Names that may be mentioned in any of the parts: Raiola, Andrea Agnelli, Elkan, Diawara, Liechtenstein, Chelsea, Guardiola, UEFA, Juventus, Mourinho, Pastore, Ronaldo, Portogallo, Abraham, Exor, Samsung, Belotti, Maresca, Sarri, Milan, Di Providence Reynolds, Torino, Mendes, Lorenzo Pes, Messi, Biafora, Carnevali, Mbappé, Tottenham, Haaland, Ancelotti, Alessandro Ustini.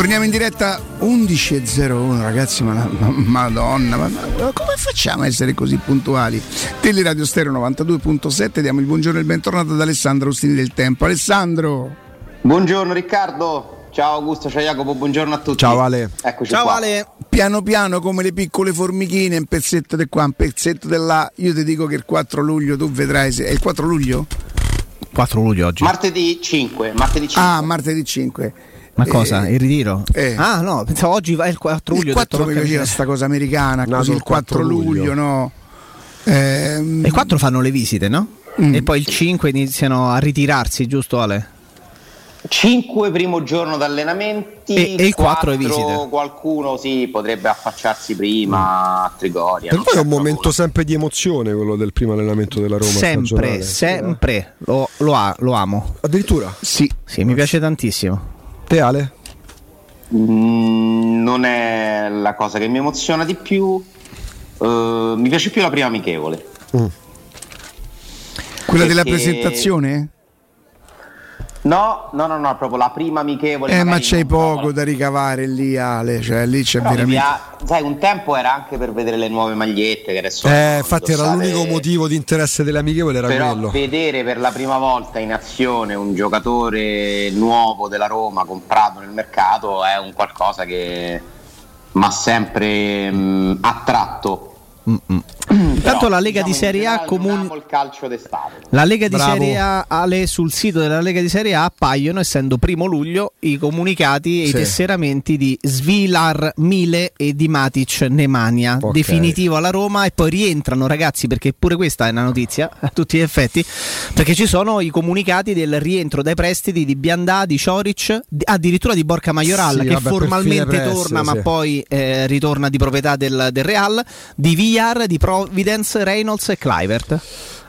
Torniamo in diretta 11.01 ragazzi, madonna, ma come facciamo a essere così puntuali? Teleradio Stereo 92.7, diamo il buongiorno e il bentornato ad Alessandro Ustini del Tempo. Alessandro. Buongiorno Riccardo, ciao Augusto, ciao Jacopo, buongiorno a tutti. Ciao Ale. Eccoci ciao qua. Ale. Piano piano come le piccole formichine, un pezzetto di qua, un pezzetto di là. Io ti dico che il 4 luglio tu vedrai se... È il 4 luglio? 4 luglio oggi. Martedì 5. Ah, martedì 5. Ma cosa? Il ritiro? Ah no, pensavo oggi va il 4 luglio. Il 4 luglio c'era sta cosa americana, no, così il 4 luglio, no? E 4 fanno le visite, no? E poi il 5 iniziano a ritirarsi, giusto Ale? 5 primo giorno d'allenamenti e il 4 è visite. Qualcuno sì, potrebbe affacciarsi prima a Trigoria. Per voi è un momento sempre di emozione quello del primo allenamento della Roma. Sempre, sempre. Lo amo. Addirittura? Sì, mi piace tantissimo. Te Ale? Non è la cosa che mi emoziona di più. Mi piace più la prima amichevole. Quella perché... della presentazione? No, proprio la prima amichevole. Ma c'è poco da ricavare lì, Ale. Cioè, lì c'è però veramente. Sai, un tempo era anche per vedere le nuove magliette. Che adesso infatti, era l'unico motivo di interesse dell'amichevole. Era però quello. Vedere per la prima volta in azione un giocatore nuovo della Roma comprato nel mercato è un qualcosa che mi ha sempre attratto. Intanto la Lega di Serie A comunque la Lega di Serie A Ale, sul sito della Lega di Serie A appaiono, essendo primo luglio, i comunicati e i tesseramenti di Svilar Mile e di Matic Nemanja, definitivo alla Roma, e poi rientrano ragazzi, perché pure questa è una notizia a tutti gli effetti, perché ci sono i comunicati del rientro dai prestiti di Biandà, di Cioric, addirittura di Borca Majoral che formalmente torna ma poi ritorna di proprietà del Real, di Villar, di Providence, Reynolds e Kluivert.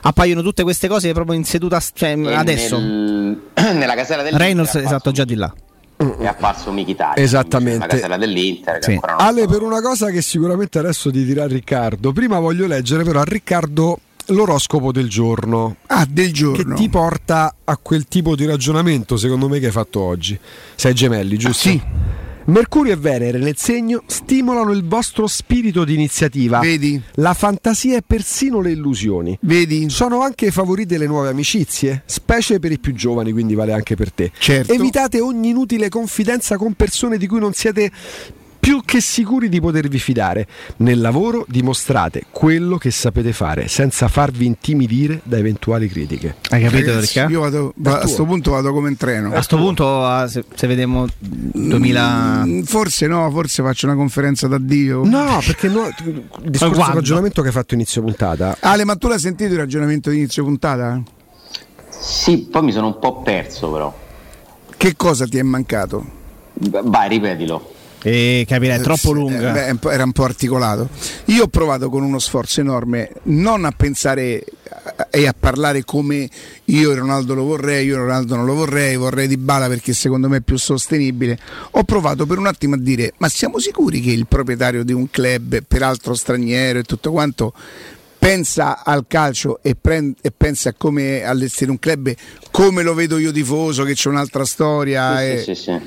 Appaiono tutte queste cose proprio in seduta, cioè, adesso nella casella del Reynolds, esatto, già di là è apparso Mkhitaryan, esattamente, la casella dell'Inter che ancora non Ale, per una cosa che sicuramente adesso ti dirà Riccardo, prima voglio leggere però a Riccardo l'oroscopo del giorno. Del giorno, che ti porta a quel tipo di ragionamento secondo me che hai fatto oggi. Sei gemelli, giusto? Sì. Mercurio e Venere nel segno stimolano il vostro spirito di iniziativa. Vedi? La fantasia e persino le illusioni. Vedi? Sono anche favorite le nuove amicizie, specie per i più giovani, quindi vale anche per te. Certo. Evitate ogni inutile confidenza con persone di cui non siete più che sicuri di potervi fidare. Nel lavoro dimostrate quello che sapete fare, senza farvi intimidire da eventuali critiche. Hai capito? Ragazzi, perché? Io vado a sto punto vado come in treno. A sto punto se vediamo 2000... Forse faccio una conferenza d'addio. No, perché discorso il ragionamento che hai fatto inizio puntata. Ale, ma tu l'hai sentito il ragionamento di inizio puntata? Sì, poi mi sono un po' perso però. Che cosa ti è mancato? Vai, ripetilo. Capirei, è troppo lunga. Era un po' articolato. Io ho provato con uno sforzo enorme non a pensare e a parlare come io Ronaldo lo vorrei, io Ronaldo non lo vorrei, vorrei Dybala perché secondo me è più sostenibile. Ho provato per un attimo a dire: ma siamo sicuri che il proprietario di un club, peraltro straniero e tutto quanto, pensa al calcio e pensa a come allestire un club come lo vedo io tifoso, che c'è un'altra storia? Sì.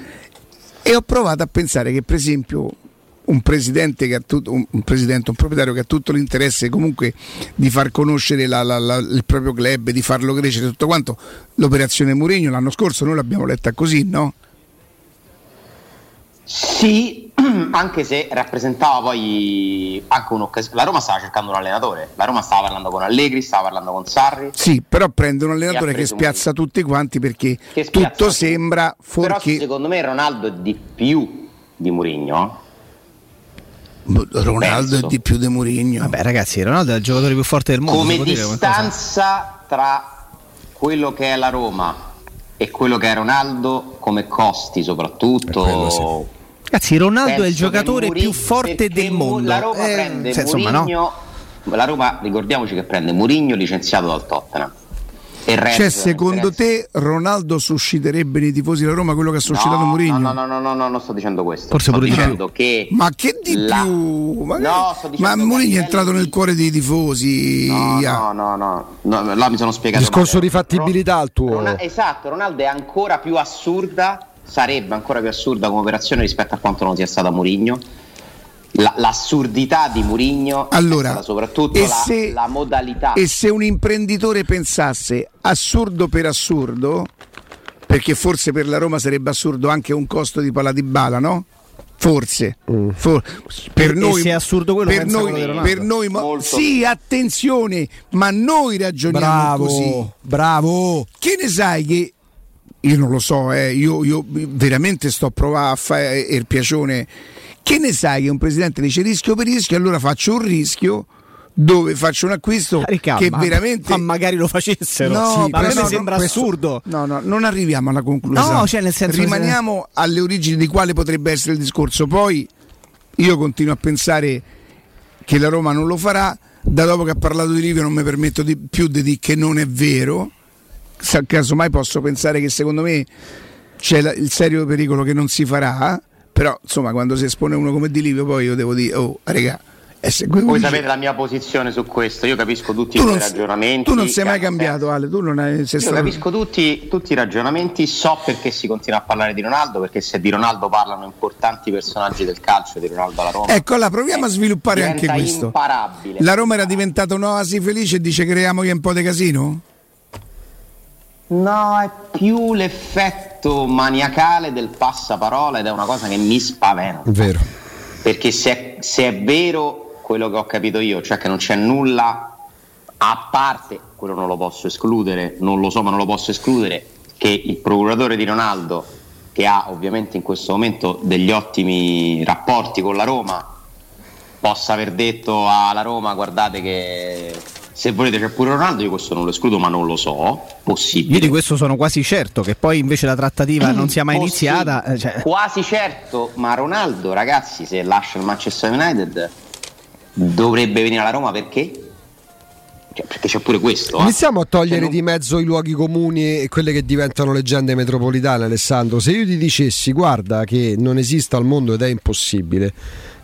E ho provato a pensare che, per esempio, un proprietario che ha tutto l'interesse comunque di far conoscere il proprio club, di farlo crescere, tutto quanto. L'operazione Mourinho l'anno scorso noi l'abbiamo letta così, no? Sì, anche se rappresentava poi anche un'occasione. La Roma stava cercando un allenatore, la Roma stava parlando con Allegri, stava parlando con Sarri. Sì, però prende un allenatore che spiazza tutti quanti, perché tutto sembra fuorché. Però secondo me Ronaldo è di più di Mourinho. Ronaldo è di più di Mourinho. Vabbè ragazzi, Ronaldo è il giocatore più forte del mondo. Come distanza tra quello che è la Roma e quello che è Ronaldo, come costi soprattutto. Ragazzi, Ronaldo è il giocatore più forte del mondo. La Roma prende Mourinho, no? La Roma, ricordiamoci che prende Mourinho licenziato dal Tottenham. Cioè, secondo te Ronaldo susciterebbe nei tifosi della Roma quello che ha suscitato Mourinho? No, non sto dicendo questo. Forse sto dicendo che ma che di più? Ma Mourinho è entrato nel cuore dei tifosi. No, là mi sono spiegato. Discorso di fattibilità al tuo. Esatto, Ronaldo è ancora più assurda sarebbe ancora più assurda come operazione rispetto a quanto non sia stata Mourinho. L'assurdità di Mourinho, allora, soprattutto la modalità. E se un imprenditore pensasse assurdo per assurdo, perché forse per la Roma sarebbe assurdo anche un costo di Dybala, no? Forse, per noi, se è assurdo quello, per noi sì, attenzione, ma noi ragioniamo così. Bravo, che ne sai che io non lo so, io veramente sto provando a fare il piacione. Che ne sai che un presidente dice rischio per rischio, allora faccio un rischio dove faccio un acquisto, Riccardo, che veramente ma magari lo facessero, no, sì, ma a me sembra assurdo. No, non arriviamo alla conclusione. No, cioè nel senso, rimaniamo alle origini di quale potrebbe essere il discorso. Poi io continuo a pensare che la Roma non lo farà. Da dopo che ha parlato di Livio non mi permetto più di dire che non è vero. Casomai posso pensare che secondo me c'è il serio pericolo che non si farà. Però insomma, quando si espone uno come Di Livio, poi io devo dire, oh regà, voi sapete la mia posizione su questo. Io capisco tutti i ragionamenti. Tu non sei mai cambiato, Ale. Tu non hai, sei io stato... capisco tutti i ragionamenti. So perché si continua a parlare di Ronaldo, perché se di Ronaldo parlano importanti personaggi del calcio, di Ronaldo alla Roma. Ecco, la proviamo a sviluppare anche questo. Imparabile. La Roma era diventata un'oasi felice e dice creiamogli un po' di casino? No, è più l'effetto maniacale del passaparola ed è una cosa che mi spaventa. Vero. Perché se è vero quello che ho capito io, cioè che non c'è nulla, a parte quello non lo posso escludere, non lo so, ma non lo posso escludere, che il procuratore di Ronaldo, che ha ovviamente in questo momento degli ottimi rapporti con la Roma, possa aver detto alla Roma guardate che se volete c'è pure Ronaldo. Io questo non lo escludo, ma non lo so, possibile. Io di questo sono quasi certo, che poi invece la trattativa non sia mai iniziata, cioè. Quasi certo, ma Ronaldo, ragazzi, se lascia il Manchester United dovrebbe venire alla Roma, perché? Cioè, perché c'è pure questo. Iniziamo a togliere di mezzo i luoghi comuni e quelle che diventano leggende metropolitane, Alessandro. Se io ti dicessi guarda che non esiste al mondo ed è impossibile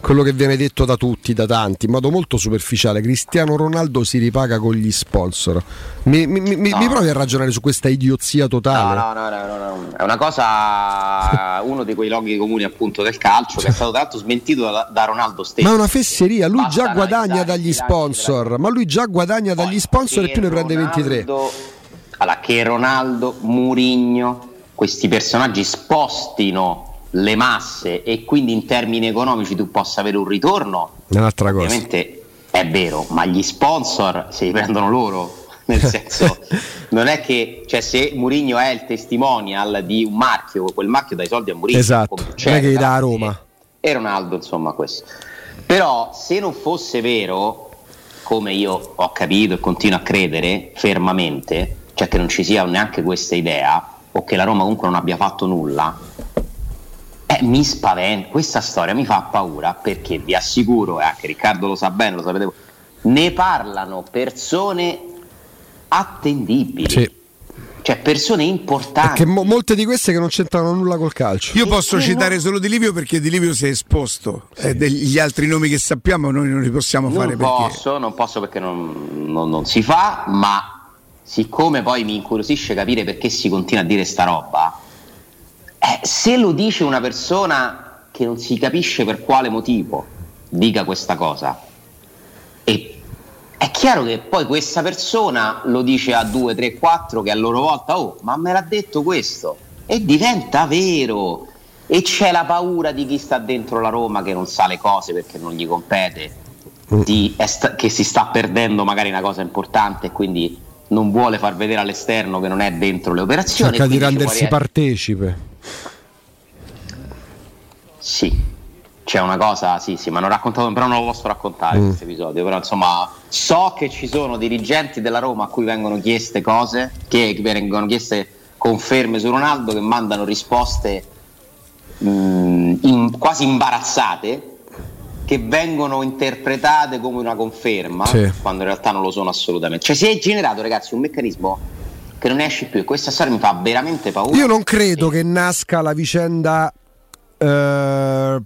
quello che viene detto da tutti, da tanti, in modo molto superficiale, Cristiano Ronaldo si ripaga con gli sponsor, mi provi a ragionare su questa idiozia totale? No, è una cosa, uno di quei luoghi comuni appunto del calcio, che è stato tanto smentito da Ronaldo stesso. Ma è una fesseria, lui già guadagna dagli sponsor, e più ne prende 23. Allora, che Ronaldo, Mourinho, questi personaggi spostino le masse e quindi in termini economici tu possa avere un ritorno è un'altra cosa. Ovviamente è vero, ma gli sponsor se li prendono loro, nel senso non è che, cioè, se Mourinho è il testimonial di un marchio, quel marchio dai soldi a Mourinho, esatto, non è che gli dà a Roma e Ronaldo, insomma, questo. Però se non fosse vero, come io ho capito e continuo a credere fermamente, cioè che non ci sia neanche questa idea, o che la Roma comunque non abbia fatto nulla, mi spaventa, questa storia mi fa paura, perché vi assicuro, anche Riccardo lo sa bene, lo sapete, ne parlano persone attendibili, sì, cioè persone importanti, perché molte di queste che non c'entrano nulla col calcio. Io posso citare solo Di Livio, perché Di Livio si è esposto, sì. Gli altri nomi che sappiamo noi non li possiamo fare, perché non si fa. Ma siccome poi mi incuriosisce capire perché si continua a dire sta roba. Se lo dice una persona che non si capisce per quale motivo dica questa cosa, e è chiaro che poi questa persona lo dice a 2, 3, 4 che a loro volta, oh, ma me l'ha detto questo, e diventa vero, e c'è la paura di chi sta dentro la Roma che non sa le cose perché non gli compete, che si sta perdendo magari una cosa importante e quindi non vuole far vedere all'esterno che non è dentro le operazioni, cerca di rendersi partecipe. Sì, c'è una cosa, sì, ma non raccontato, però non lo posso raccontare questo episodio. Però insomma, so che ci sono dirigenti della Roma a cui vengono chieste cose, che vengono chieste conferme su Ronaldo, che mandano risposte quasi imbarazzate, che vengono interpretate come una conferma, sì, quando in realtà non lo sono assolutamente. Cioè si è generato, ragazzi, un meccanismo che non esce più, e questa storia mi fa veramente paura. Io non credo che nasca la vicenda per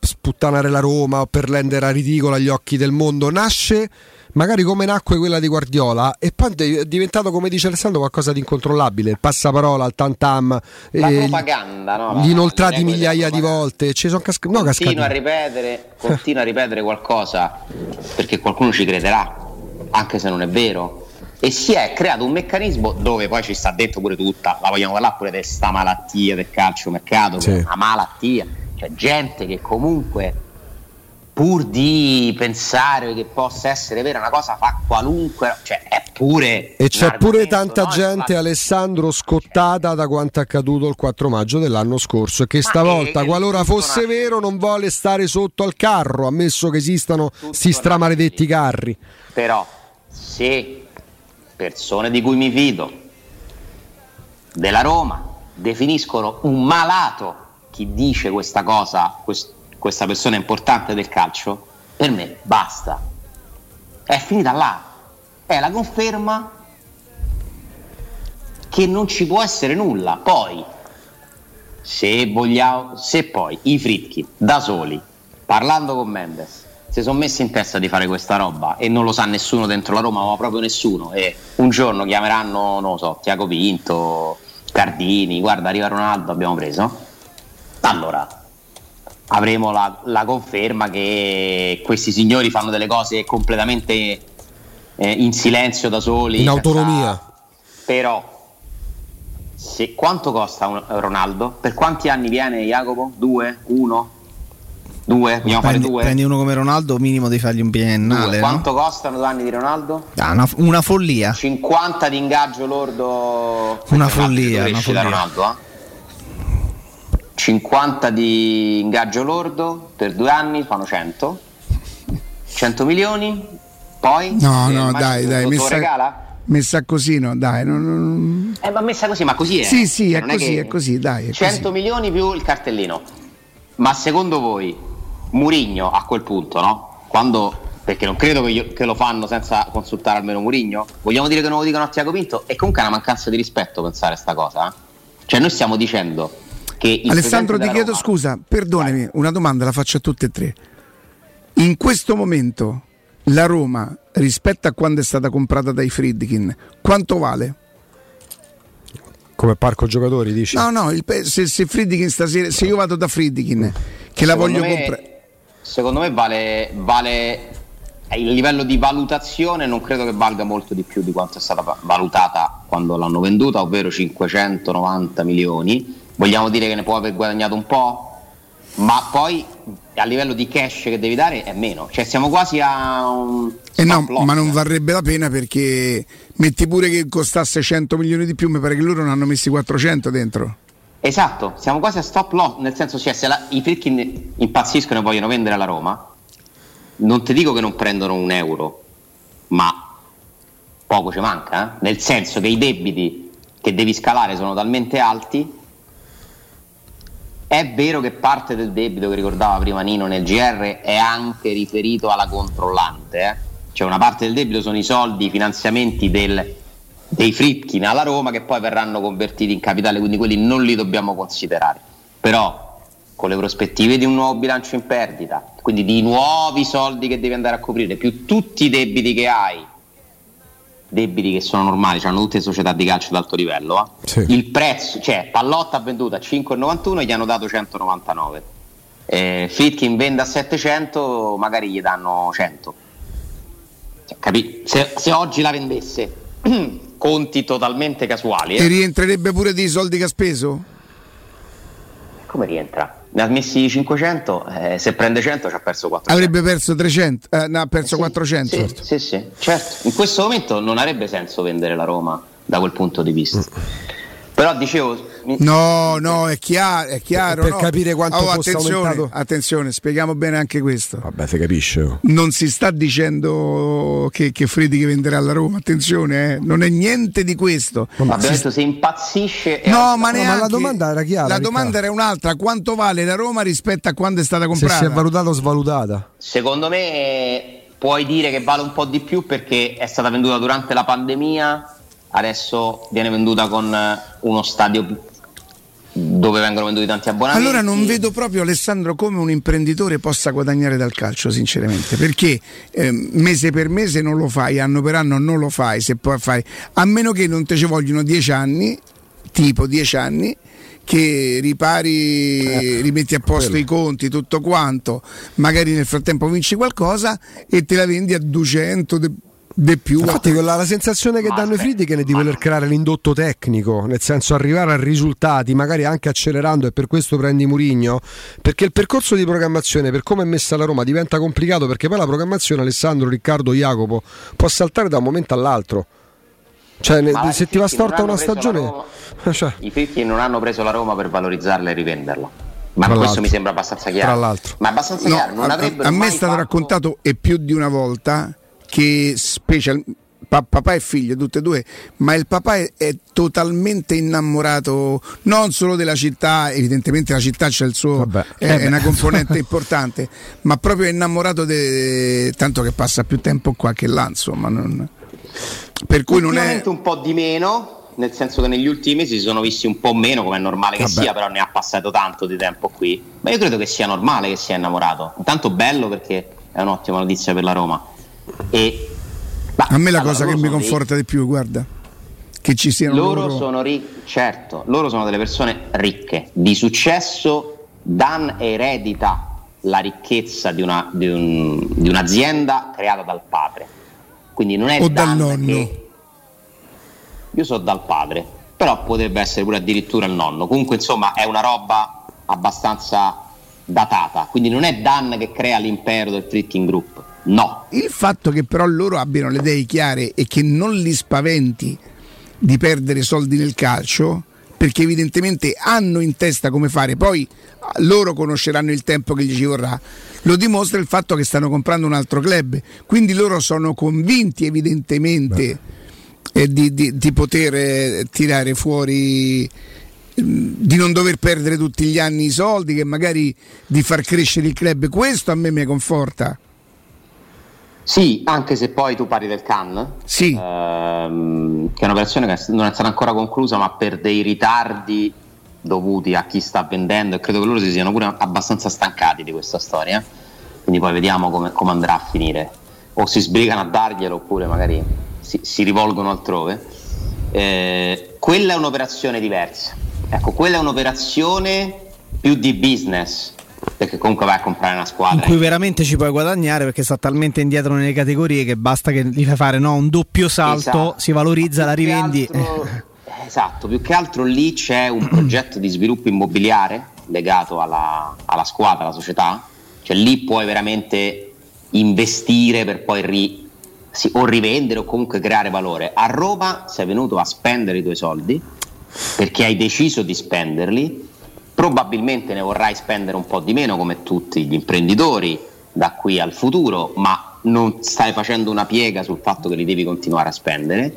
sputtanare la Roma o per rendere ridicola agli occhi del mondo. Nasce magari come nacque quella di Guardiola, e poi è diventato, come dice Alessandro, qualcosa di incontrollabile, il passaparola, il tantam, la propaganda, no? Gli inoltrati migliaia di volte, ci sono continua a ripetere qualcosa perché qualcuno ci crederà anche se non è vero, e si è creato un meccanismo dove poi ci sta dentro pure tutta, la vogliamo parlare pure di questa malattia del calciomercato, sì, che è una malattia, cioè gente che comunque pur di pensare che possa essere vera una cosa fa qualunque, cioè è pure, e c'è pure tanta, no, gente, Alessandro, scottata, c'è, da quanto è accaduto il 4 maggio dell'anno scorso, e che stavolta qualora fosse vero non vuole stare sotto al carro, ammesso che esistano sti stramaledetti carri. Però se persone di cui mi fido della Roma definiscono un malato chi dice questa cosa, questa persona importante del calcio, per me basta, è finita là, è la conferma che non ci può essere nulla. Poi se vogliamo, se poi i Friedkin da soli, parlando con Mendes, si sono messi in testa di fare questa roba e non lo sa nessuno dentro la Roma, ma proprio nessuno, e un giorno chiameranno, non lo so, Thiago Pinto, Cardini, guarda arriva Ronaldo, abbiamo preso, allora avremo la conferma che questi signori fanno delle cose completamente in silenzio, da soli, in autonomia. Però se, quanto costa un Ronaldo? Per quanti anni viene Jacopo? 2? 1? 2? Dobbiamo fare 2? Prendi uno come Ronaldo, minimo devi fargli un biennale. Quanto costano 2 anni di Ronaldo? Ah, una follia. 50 di ingaggio lordo. Una follia. Da Ronaldo, eh? 50 di ingaggio lordo per 2 anni fanno 100. 100 milioni. Poi no, dai, messa così, no, dai, non... ma messa così, ma così è. Sì, è così, è così, dai, è 100 così. Milioni più il cartellino. Ma secondo voi Mourinho a quel punto, no? Quando, perché non credo che lo fanno senza consultare almeno Mourinho, vogliamo dire che non lo dicono a Thiago Pinto? È comunque una mancanza di rispetto pensare a sta cosa, eh? Cioè noi stiamo dicendo che Alessandro, ti chiedo scusa, perdonami, vai. Una domanda la faccio a tutte e tre. In questo momento la Roma, rispetto a quando è stata comprata dai Friedkin, quanto vale? Come parco giocatori, dici? No, se Friedkin stasera, se io vado da Friedkin che la voglio comprare, secondo me vale il livello di valutazione, non credo che valga molto di più di quanto è stata valutata quando l'hanno venduta, ovvero 590 milioni. Vogliamo dire che ne può aver guadagnato un po', ma poi a livello di cash che devi dare è meno, cioè siamo quasi a un... ma non varrebbe la pena, perché metti pure che costasse 100 milioni di più, mi pare che loro ne hanno messi 400 dentro. Esatto, siamo quasi a stop loss, nel senso, cioè, se i Friedkin impazziscono e vogliono vendere alla Roma, non ti dico che non prendono un euro, ma poco ci manca, eh? Nel senso che i debiti che devi scalare sono talmente alti. È vero che parte del debito che ricordava prima Nino nel GR è anche riferito alla controllante, eh? Cioè una parte del debito sono i soldi, i finanziamenti dei Friedkin alla Roma, che poi verranno convertiti in capitale, quindi quelli non li dobbiamo considerare. Però con le prospettive di un nuovo bilancio in perdita, quindi di nuovi soldi che devi andare a coprire, più tutti i debiti che hai, debiti che sono normali, cioè hanno tutte le società di calcio d'alto livello, eh? Sì. Il prezzo, cioè Pallotta ha venduto a 5,91 e gli hanno dato 199, Friedkin vende a 700, magari gli danno 100, cioè, capito? Se oggi la vendesse conti totalmente casuali, e rientrerebbe pure dei soldi che ha speso? Come rientra? Ne ha messi 500, se prende 100 ci ha perso 400. Avrebbe perso 300, no, ha perso 400. Sì, certo. In questo momento non avrebbe senso vendere la Roma da quel punto di vista. Però dicevo... No, è chiaro. Per capire quanto fosse aumentato. Attenzione, spieghiamo bene anche questo. Vabbè, si capisce. Non si sta dicendo che Friedkin venderà alla Roma, attenzione, non è niente di questo. Ma detto, se impazzisce... ma la domanda era chiara. La domanda era un'altra, quanto vale la Roma rispetto a quando è stata comprata? Se si è valutata o svalutata? Secondo me puoi dire che vale un po' di più perché è stata venduta durante la pandemia, adesso viene venduta con uno stadio dove vengono venduti tanti abbonamenti. Allora non vedo proprio, Alessandro, come un imprenditore possa guadagnare dal calcio, sinceramente, perché mese per mese non lo fai, anno per anno non lo fai, se poi fai, a meno che non te ci vogliono 10 anni, tipo 10 anni, che ripari, rimetti a posto i conti, tutto quanto, magari nel frattempo vinci qualcosa e te la vendi a 200 di più. Infatti quella, la sensazione che danno i Friedkin è di voler creare l'indotto tecnico, nel senso arrivare a risultati magari anche accelerando, e per questo prendi Mourinho, perché il percorso di programmazione, per come è messa la Roma, diventa complicato, perché poi la programmazione, Alessandro, Riccardo, Jacopo, può saltare da un momento all'altro. Cioè, se ti va storta una stagione, Roma, cioè, i Friedkin non hanno preso la Roma per valorizzarla e rivenderla. Ma questo mi sembra abbastanza chiaro. Ma abbastanza chiaro, non avrebbero. A me è stato raccontato, e più di una volta, che papà e figlio, tutte e due, ma il papà è totalmente innamorato non solo della città, evidentemente la città c'è il suo, è una componente importante, ma proprio è innamorato tanto che passa più tempo qua che là, insomma, per cui non è un po' di meno, nel senso che negli ultimi mesi si sono visti un po' meno, come è normale che sia, però ne ha passato tanto di tempo qui, ma io credo che sia normale che sia innamorato. Intanto bello, perché è un'ottima notizia per la Roma. E a me la cosa che mi conforta di più, guarda, che ci siano loro. Sono ricchi, certo, loro sono delle persone ricche di successo, dan eredita la ricchezza di un'azienda creata dal padre, quindi non è o dal nonno, che io so dal padre, però potrebbe essere pure addirittura il nonno, comunque insomma è una roba abbastanza datata, quindi non è Dan che crea l'impero del Friedkin Group. No, il fatto che però loro abbiano le idee chiare e che non li spaventi di perdere soldi nel calcio, perché evidentemente hanno in testa come fare, poi loro conosceranno il tempo che gli ci vorrà, lo dimostra il fatto che stanno comprando un altro club, quindi loro sono convinti evidentemente di poter tirare fuori, di non dover perdere tutti gli anni i soldi, che magari di far crescere il club. Questo a me mi conforta. Sì, anche se poi tu parli del CAN, che è un'operazione che non è stata ancora conclusa, ma per dei ritardi dovuti a chi sta vendendo, e credo che loro si siano pure abbastanza stancati di questa storia, quindi poi vediamo come andrà a finire, o si sbrigano a darglielo oppure magari si rivolgono altrove. Quella è un'operazione diversa, ecco, quella è un'operazione più di business, perché comunque vai a comprare una squadra in cui veramente ci puoi guadagnare, perché sta talmente indietro nelle categorie che basta che gli fai fare un doppio salto, si valorizza, la rivendi. Più che altro lì c'è un progetto di sviluppo immobiliare legato alla squadra, alla società, cioè lì puoi veramente investire per poi o rivendere o comunque creare valore. A Roma sei venuto a spendere i tuoi soldi perché hai deciso di spenderli, probabilmente ne vorrai spendere un po' di meno come tutti gli imprenditori da qui al futuro, ma non stai facendo una piega sul fatto che li devi continuare a spendere.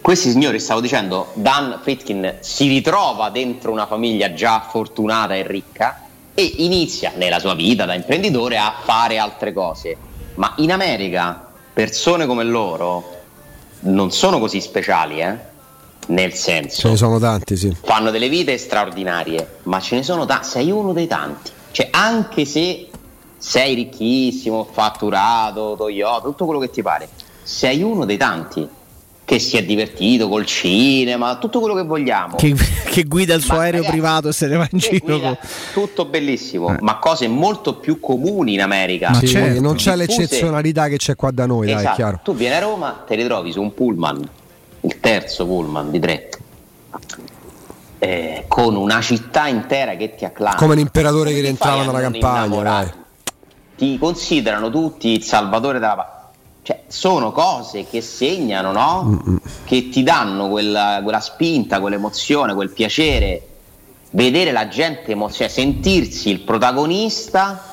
Questi signori, stavo dicendo, Dan Friedkin si ritrova dentro una famiglia già fortunata e ricca e inizia nella sua vita da imprenditore a fare altre cose, ma in America persone come loro non sono così speciali, nel senso, ce ne sono tanti, fanno delle vite straordinarie, ma ce ne sono tanti, sei uno dei tanti, cioè anche se sei ricchissimo, fatturato, Toyota, tutto quello che ti pare, sei uno dei tanti che si è divertito col cinema, tutto quello che vogliamo, che guida il suo aereo privato e se ne va in giro, tutto bellissimo, ma cose molto più comuni in America, non c'è l'eccezionalità che c'è qua da noi, dai, è chiaro. Tu vieni a Roma, te ritrovi su un pullman, il terzo pullman di tre, con una città intera che ti acclama come l'imperatore che rientrava dalla campagna, ti considerano tutti il salvatore della, cioè sono cose che segnano, no? Che ti danno quella spinta, quell'emozione, quel piacere, vedere la gente sentirsi il protagonista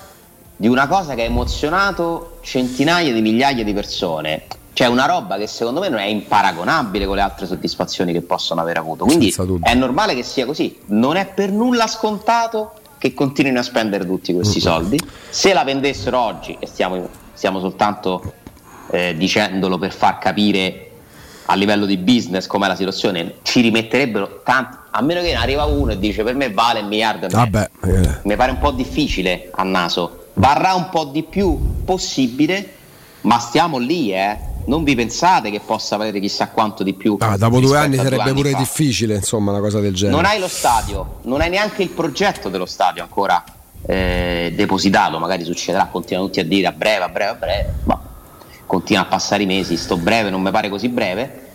di una cosa che ha emozionato centinaia di migliaia di persone. C'è una roba che secondo me non è imparagonabile con le altre soddisfazioni che possono aver avuto, quindi è normale che sia così, non è per nulla scontato che continuino a spendere tutti questi soldi. Se la vendessero oggi, e stiamo soltanto dicendolo per far capire a livello di business com'è la situazione, ci rimetterebbero tanti, a meno che ne arriva uno e dice per me vale 1 miliardo. Vabbè, mi pare un po' difficile a naso, varrà un po' di più possibile, ma stiamo lì, non vi pensate che possa valere chissà quanto di più. Dopo 2 anni sarebbe pure difficile, insomma, una cosa del genere. Non hai lo stadio, non hai neanche il progetto dello stadio ancora depositato, magari succederà, continuano tutti a dire a breve, ma continua a passare i mesi, sto breve non mi pare così breve,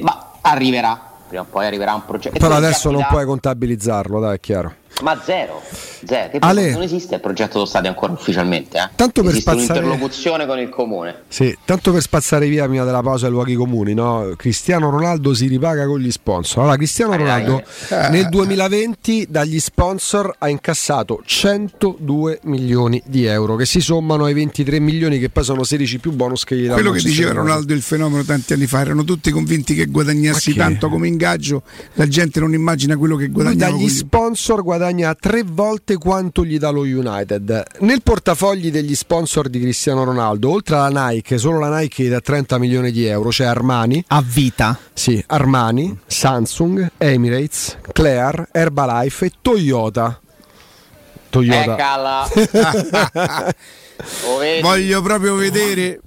ma arriverà, prima o poi arriverà un progetto. Però adesso non puoi contabilizzarlo, dai, è chiaro. Ma zero. Ale, non esiste il progetto dello stadio ancora ufficialmente. Tanto per esiste un'interlocuzione con il comune. Sì, tanto per spazzare via prima della pausa ai luoghi comuni, no? Cristiano Ronaldo si ripaga con gli sponsor. Allora, Cristiano Ronaldo nel 2020 dagli sponsor ha incassato 102 milioni di euro, che si sommano ai 23 milioni che poi sono 16 più bonus che gli danno. Quello che diceva Ronaldo il fenomeno tanti anni fa, erano tutti convinti che guadagnassi tanto come ingaggio, la gente non immagina quello che guadagnava. Dagli sponsor guadagna 3 volte quanto gli dà lo United. Nel portafogli degli sponsor di Cristiano Ronaldo, oltre alla Nike, solo la Nike da 30 milioni di euro, c'è Armani a vita. Sì, Armani, Samsung, Emirates, Clear, Herbalife e Toyota. Eccala. Voglio proprio vedere.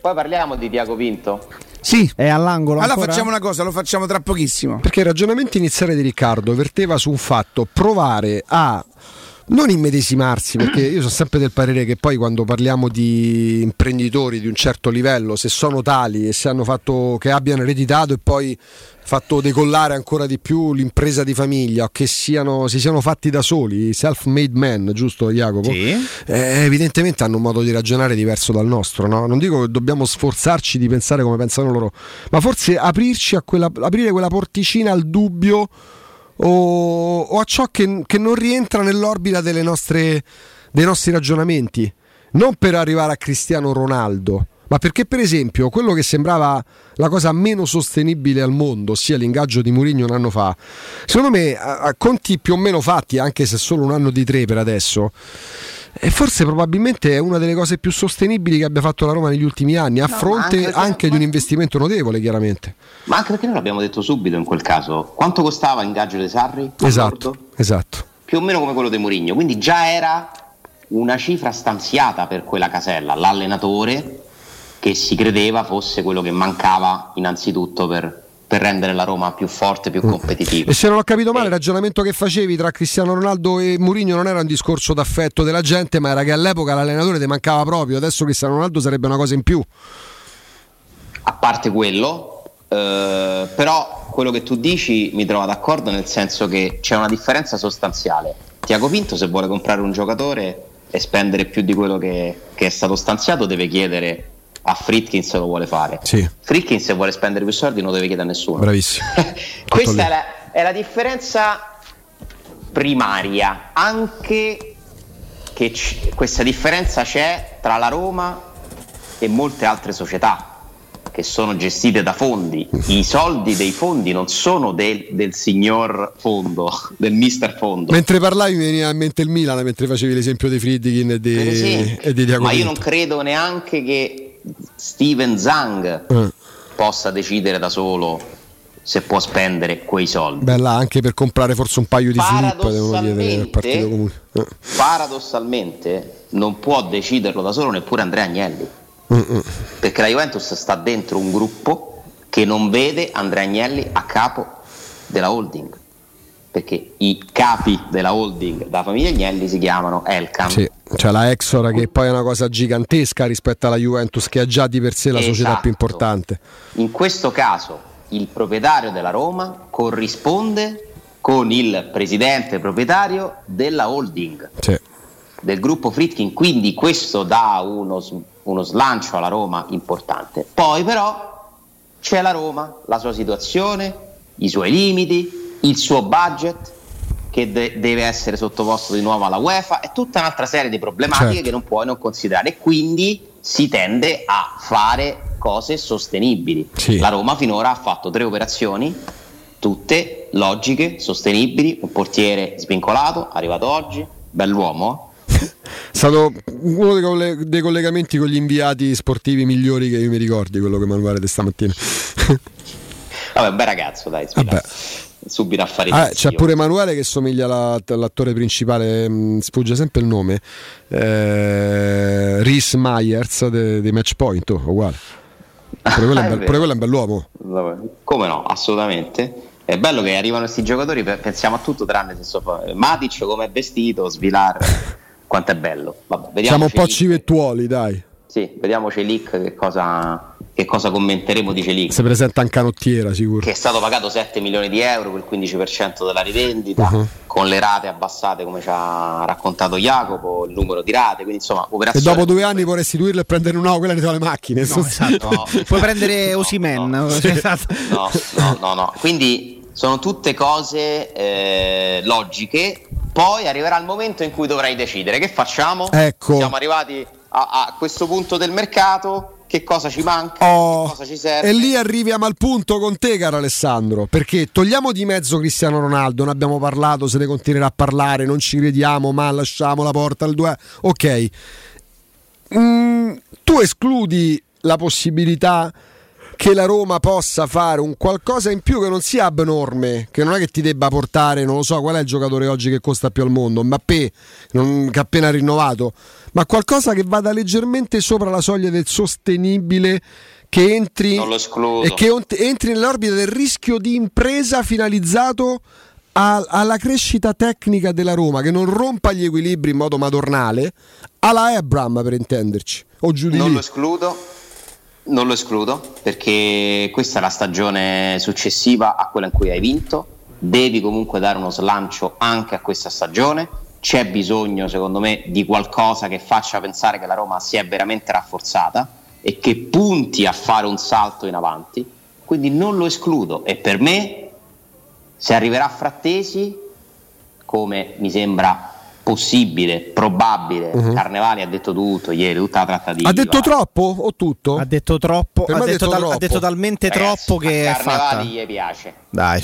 Poi parliamo di Thiago Pinto. Sì, è all'angolo. Allora ancora? Facciamo una cosa, lo facciamo tra pochissimo. Perché il ragionamento iniziale di Riccardo verteva su un fatto, provare a non immedesimarsi, perché io sono sempre del parere che poi quando parliamo di imprenditori di un certo livello, se sono tali e se hanno fatto, che abbiano ereditato e poi fatto decollare ancora di più l'impresa di famiglia, o che si siano fatti da soli, self-made men, giusto Jacopo? Sì. Evidentemente hanno un modo di ragionare diverso dal nostro, no? Non dico che dobbiamo sforzarci di pensare come pensano loro, ma forse aprirci a aprire quella porticina al dubbio o a ciò che non rientra nell'orbita dei nostri ragionamenti, non per arrivare a Cristiano Ronaldo, ma perché per esempio quello che sembrava la cosa meno sostenibile al mondo, ossia l'ingaggio di Mourinho un anno fa, secondo me a conti più o meno fatti, anche se solo un anno di 3 per adesso, e forse probabilmente è una delle cose più sostenibili che abbia fatto la Roma negli ultimi anni, a fronte anche di un investimento notevole, chiaramente. Ma anche perché noi l'abbiamo detto subito in quel caso, quanto costava l'ingaggio di Sarri? Esatto. Più o meno come quello di Mourinho, quindi già era una cifra stanziata per quella casella, l'allenatore che si credeva fosse quello che mancava innanzitutto per rendere la Roma più forte, più competitiva. E se non ho capito male, il ragionamento che facevi tra Cristiano Ronaldo e Mourinho non era un discorso d'affetto della gente, ma era che all'epoca l'allenatore ti mancava proprio, adesso Cristiano Ronaldo sarebbe una cosa in più. A parte quello, però quello che tu dici mi trovo d'accordo, nel senso che c'è una differenza sostanziale. Thiago Pinto, se vuole comprare un giocatore e spendere più di quello che è stato stanziato, deve chiedere a Friedkin se lo vuole fare. Sì. Friedkin se vuole spendere più soldi non deve chiedere a nessuno. Bravissimo. Questa è la differenza primaria, anche che questa differenza c'è tra la Roma e molte altre società che sono gestite da fondi. I soldi dei fondi non sono del signor fondo, del mister fondo. Mentre parlavi mi veniva in mente il Milan, mentre facevi l'esempio di Friedkin e di Thiago Pinto. Ma io non credo neanche che Steven Zhang possa decidere da solo se può spendere quei soldi. Bella, anche per comprare forse un paio di flip devono chiedere al partito comune. Paradossalmente non può deciderlo da solo neppure Andrea Agnelli, perché la Juventus sta dentro un gruppo che non vede Andrea Agnelli a capo della holding, perché i capi della holding da famiglia Agnelli si chiamano Elkan. Sì. Cioè la Exor, che poi è una cosa gigantesca rispetto alla Juventus, che ha già di per sé la società più importante. In questo caso il proprietario della Roma corrisponde con il presidente proprietario della holding, sì, del gruppo Friedkin, quindi questo dà uno slancio alla Roma importante. Poi però c'è la Roma, la sua situazione, i suoi limiti, il suo budget che deve essere sottoposto di nuovo alla UEFA, è tutta un'altra serie di problematiche, certo, che non puoi non considerare, quindi si tende a fare cose sostenibili. Sì. La Roma finora ha fatto 3 operazioni, tutte logiche, sostenibili, un portiere svincolato, arrivato oggi, bell'uomo. stato uno dei collegamenti con gli inviati sportivi migliori che io mi ricordi, quello che Manuale di stamattina. Vabbè, bel ragazzo, dai, Svilar. Subito a fare c'è pure Emanuele che somiglia all'attore principale, sfugge sempre il nome, Reese Myers dei Match Point, uguale. Pure quello è un bell'uomo. Come no, assolutamente. È bello che arrivano questi giocatori, pensiamo a tutto tranne se Matic come è vestito, Svilar quanto è bello. Vabbè, vediamo, siamo un po' civettuoli, dai. Sì, vediamo Celik che cosa commenteremo di Celik. Si presenta anche canottiera, sicuro. Che è stato pagato 7 milioni di euro per il 15% della rivendita, con le rate abbassate come ci ha raccontato Jacopo, il numero di rate, quindi insomma operazione. E dopo 2 anni può restituirlo e prendere una, quella ne sono le macchine. No, esatto, no. Puoi prendere Osimhen. No. Quindi sono tutte cose logiche. Poi arriverà il momento in cui dovrai decidere che facciamo. Ecco. Siamo arrivati a questo punto del mercato. Che cosa ci manca? Che cosa ci serve? E lì arriviamo al punto con te, caro Alessandro, perché togliamo di mezzo Cristiano Ronaldo, ne abbiamo parlato, se ne continuerà a parlare, non ci crediamo, ma lasciamo la porta al 2. Ok. Tu escludi la possibilità che la Roma possa fare un qualcosa in più che non sia abnorme, che non è che ti debba portare, non lo so, qual è il giocatore oggi che costa più al mondo, Mbappé, che appena rinnovato, ma qualcosa che vada leggermente sopra la soglia del sostenibile, che entri e che entri nell'orbita del rischio di impresa finalizzato alla crescita tecnica della Roma, che non rompa gli equilibri in modo madornale, alla Abraham per intenderci, o giù di lì. Non lo escludo, perché questa è la stagione successiva a quella in cui hai vinto, devi comunque dare uno slancio anche a questa stagione, c'è bisogno secondo me di qualcosa che faccia pensare che la Roma si è veramente rafforzata e che punti a fare un salto in avanti, quindi non lo escludo. E per me, se arriverà Frattesi, come mi sembra possibile, probabile, Carnevali ha detto tutto ieri, tutta la trattativa. Ha detto troppo o tutto? Ha detto troppo, ha detto talmente troppo che a Carnevali gli piace. Dai,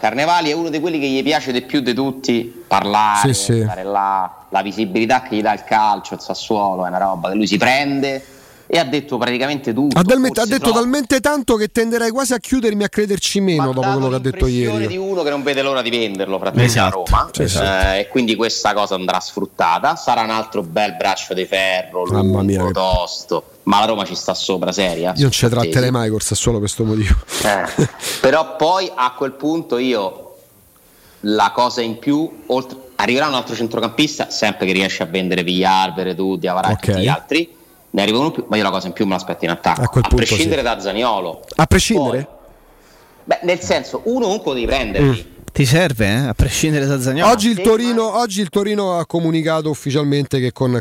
Carnevali è uno di quelli che gli piace di più di tutti, parlare, sì. Stare là, la visibilità che gli dà il calcio, il Sassuolo, è una roba che lui si prende, e ha detto praticamente tutto. Ha detto talmente tanto che tenderei quasi a chiudermi a crederci meno dopo quello che ha detto ieri. L'impressione di uno che non vede l'ora di venderlo, Frattesi, esatto, a Roma, esatto. E quindi questa cosa andrà sfruttata, sarà un altro bel braccio di ferro lungo, tosto, ma la Roma ci sta sopra, seria. Io non ce tratterei mai col Sassuolo per questo motivo. Però poi a quel punto io la cosa in più, oltre, arriverà un altro centrocampista, sempre che riesce a vendere Villar, Veretout, Diawara, tutti gli altri ne arrivano più, ma io la cosa in più me l'aspetto in attacco, a prescindere da Zaniolo, a prescindere? Poi, nel senso, uno comunque devi prenderli, ti serve, a prescindere da Zaniolo. Oggi il Torino ha comunicato ufficialmente che con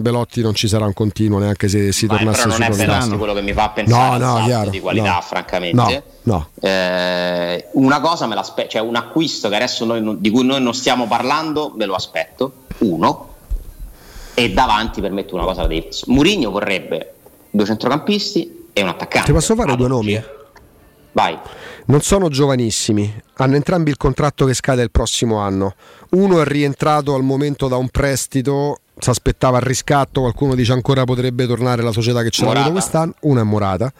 Belotti non ci sarà un continuo, neanche se si tornasse su. Ma non è Belotti quello che mi fa pensare al salto di qualità, francamente no. Una cosa me l'aspetto, cioè un acquisto che adesso di cui noi non stiamo parlando, me lo aspetto, uno. E davanti per me tu una cosa da dire. Mourinho vorrebbe 2 centrocampisti e un attaccante. Ti posso fare 2 nomi? Vai. Non sono giovanissimi, hanno entrambi il contratto che scade il prossimo anno. Uno è rientrato al momento da un prestito, si aspettava il riscatto, qualcuno dice ancora potrebbe tornare la società che ce l'ha avuto quest'anno. Una è Morata.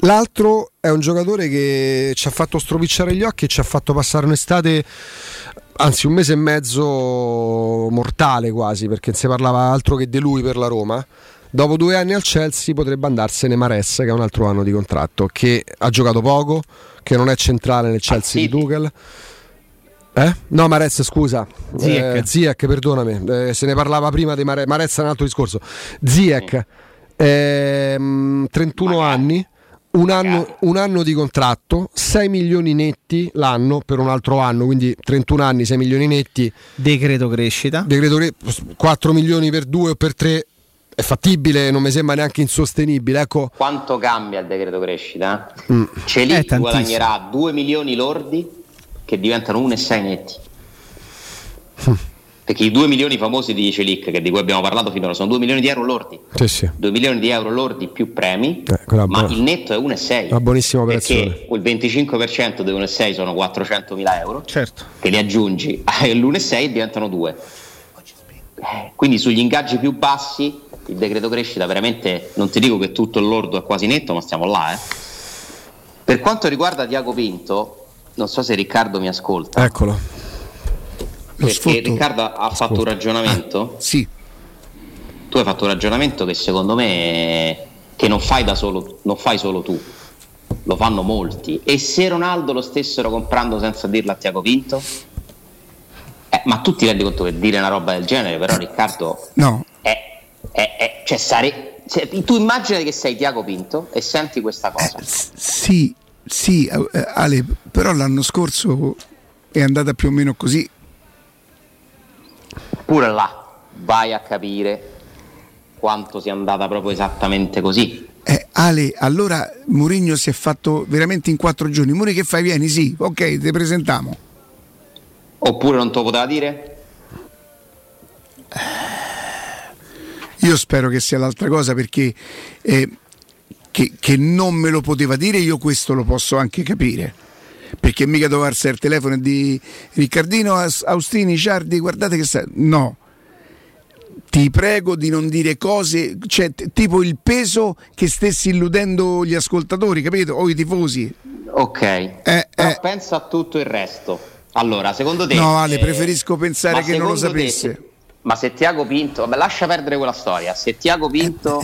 L'altro è un giocatore che ci ha fatto stropicciare gli occhi e ci ha fatto passare un'estate, anzi un mese e mezzo mortale quasi, perché non si parlava altro che di lui per la Roma. Dopo 2 anni al Chelsea potrebbe andarsene Maresca, che ha un altro anno di contratto, che ha giocato poco, che non è centrale nel Chelsea di Tuchel. No, Maresca, scusa, Ziyech, perdonami, se ne parlava prima di Maresca, è un altro discorso. Ziyech, 31 anni, un anno di contratto, 6 milioni netti l'anno per un altro anno, quindi 31 anni, 6 milioni netti, decreto crescita, 4 milioni per 2 o per 3 è fattibile, non mi sembra neanche insostenibile, ecco. Quanto cambia il decreto crescita? Celik guadagnerà 2 milioni lordi che diventano 1,6 netti, perché i 2 milioni famosi di Celik, che di cui abbiamo parlato finora, sono 2 milioni di euro lordi. Sì. 2 milioni di euro lordi più premi, ma il netto è 1,6. Una buonissima operazione. Perché il 25% di 1,6 sono 400.000 euro, certo, che li aggiungi all'1,6 e diventano 2. Quindi sugli ingaggi più bassi il decreto crescita veramente, non ti dico che tutto il lordo è quasi netto, ma stiamo là, eh. Per quanto riguarda Thiago Pinto, non so se Riccardo mi ascolta. Eccolo. Perché Riccardo ha fatto un ragionamento. Sì. Tu hai fatto un ragionamento che secondo me che non fai da solo, non fai solo tu, lo fanno molti. E se Ronaldo lo stessero comprando senza dirlo a Thiago Pinto? Ma tu ti rendi conto che dire una roba del genere, però Riccardo, no. Cioè, tu immagina che sei Thiago Pinto e senti questa cosa. Sì, Ale, però l'anno scorso è andata più o meno così. Pure là vai a capire quanto sia andata proprio esattamente così. Ale, allora Mourinho si è fatto veramente in 4 giorni. Mourinho, che fai? Vieni? Sì, ok, ti presentiamo. Oppure non te lo poteva dire? Io spero che sia l'altra cosa, perché che non me lo poteva dire, io questo lo posso anche capire, perché mica doveva alzare il telefono di Riccardino, Ustini, Ciardi, guardate che sta... No, ti prego di non dire cose, cioè tipo il peso che stessi illudendo gli ascoltatori, capito? O i tifosi. Ok, però pensa a tutto il resto. Allora, secondo te... No, Ale, preferisco pensare che non lo sapesse. Se Thiago Pinto... Vabbè, lascia perdere quella storia. Se Thiago Pinto...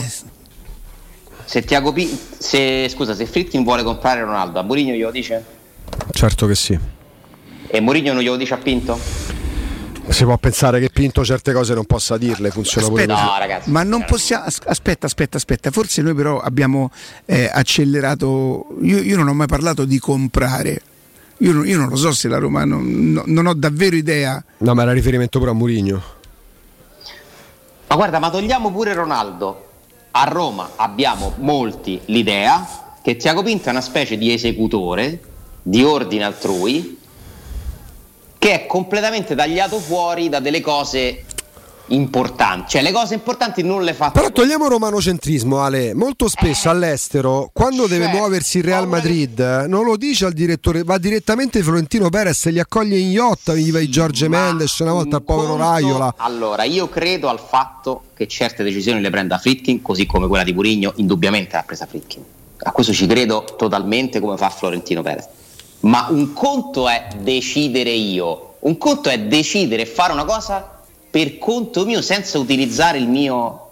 Se Friedkin vuole comprare Ronaldo, a Mourinho glielo dice? Certo che sì. E Mourinho non glielo dice a Pinto? Si può pensare che Pinto certe cose non possa dirle, funziona pure così. No, ragazzi. Ma non possiamo... Aspetta. Forse noi però abbiamo accelerato... Io non ho mai parlato di comprare... Io non lo so se la Roma, non ho davvero idea. No, ma era riferimento pure a Mourinho. Ma guarda, ma togliamo pure Ronaldo. A Roma abbiamo molti l'idea che Thiago Pinto è una specie di esecutore di ordine altrui, che è completamente tagliato fuori da delle cose importanti, cioè le cose importanti non le fa. Però togliamo romanocentrismo, Ale. Molto spesso all'estero, quando deve muoversi il Real Madrid, non lo dice al direttore, va direttamente Florentino Perez, se li accoglie in yacht, gli va i Jorge Mendes una volta al povero Raiola. Allora, io credo al fatto che certe decisioni le prenda Friedkin, così come quella di Mourinho indubbiamente l'ha presa Friedkin. A questo ci credo totalmente, come fa Florentino Perez. Ma un conto è decidere io, un conto è decidere e fare una cosa per conto mio, senza utilizzare il mio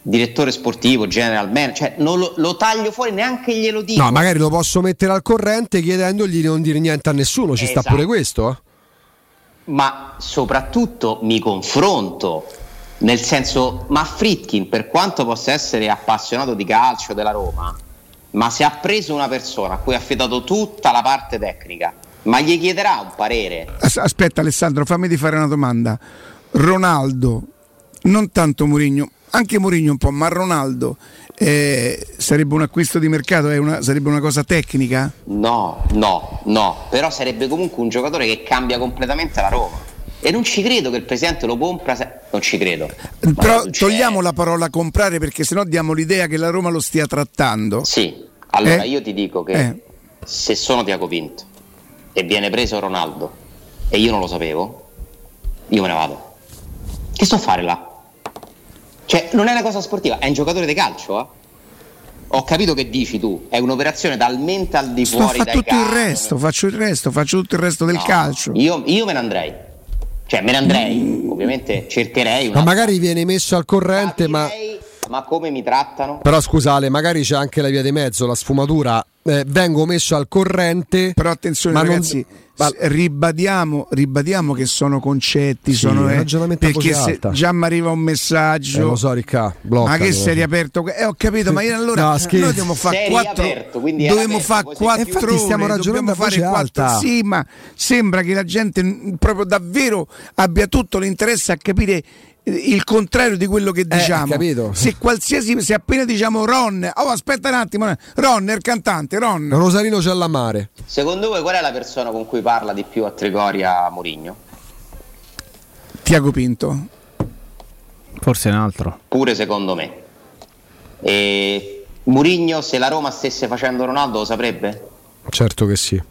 direttore sportivo, general manager, cioè non lo taglio fuori, neanche glielo dico. No, magari lo posso mettere al corrente chiedendogli di non dire niente a nessuno, ci sta pure questo. Ma soprattutto mi confronto, nel senso, ma Friedkin, per quanto possa essere appassionato di calcio della Roma, ma se ha preso una persona a cui ha affidato tutta la parte tecnica, ma gli chiederà un parere? Aspetta Alessandro, fammi di fare una domanda. Ronaldo, non tanto Mourinho, anche Mourinho un po', ma Ronaldo sarebbe un acquisto di mercato, sarebbe una cosa tecnica? No, però sarebbe comunque un giocatore che cambia completamente la Roma. E non ci credo che il presidente lo compra, non ci credo. Però togliamo la parola comprare, perché sennò diamo l'idea che la Roma lo stia trattando. Sì, allora io ti dico che se sono Thiago Pinto e viene preso Ronaldo e io non lo sapevo, io me ne vado. Che sto a fare là? Cioè, non è una cosa sportiva, è un giocatore di calcio, eh? Ho capito che dici tu, è un'operazione talmente al di fuori dai calcio. Faccio tutto il resto del calcio. Io me ne andrei. Cioè, me ne andrei, ovviamente cercherei. Ma magari viene messo al corrente, ma come mi trattano? Però scusa Ale, magari c'è anche la via di mezzo, la sfumatura. Vengo messo al corrente. Però attenzione, ma ragazzi, ribadiamo che sono concetti, sì, sono perché se già mi arriva un messaggio, lo so, Ricca, blocca, ma che sei riaperto? Ho capito, ma io allora noi dobbiamo fare 4, dobbiamo fare 4 ore, stiamo ragionando a fare 4. Sì, ma sembra che la gente proprio davvero abbia tutto l'interesse a capire il contrario di quello che diciamo. Se appena diciamo Ron, aspetta un attimo, Ron è il cantante, Ron Rosarino c'è alla mare. Secondo voi qual è la persona con cui parla di più a Trigoria Mourinho? Thiago Pinto. Forse un altro. Pure secondo me. E Mourinho, se la Roma stesse facendo Ronaldo, lo saprebbe? Certo che sì.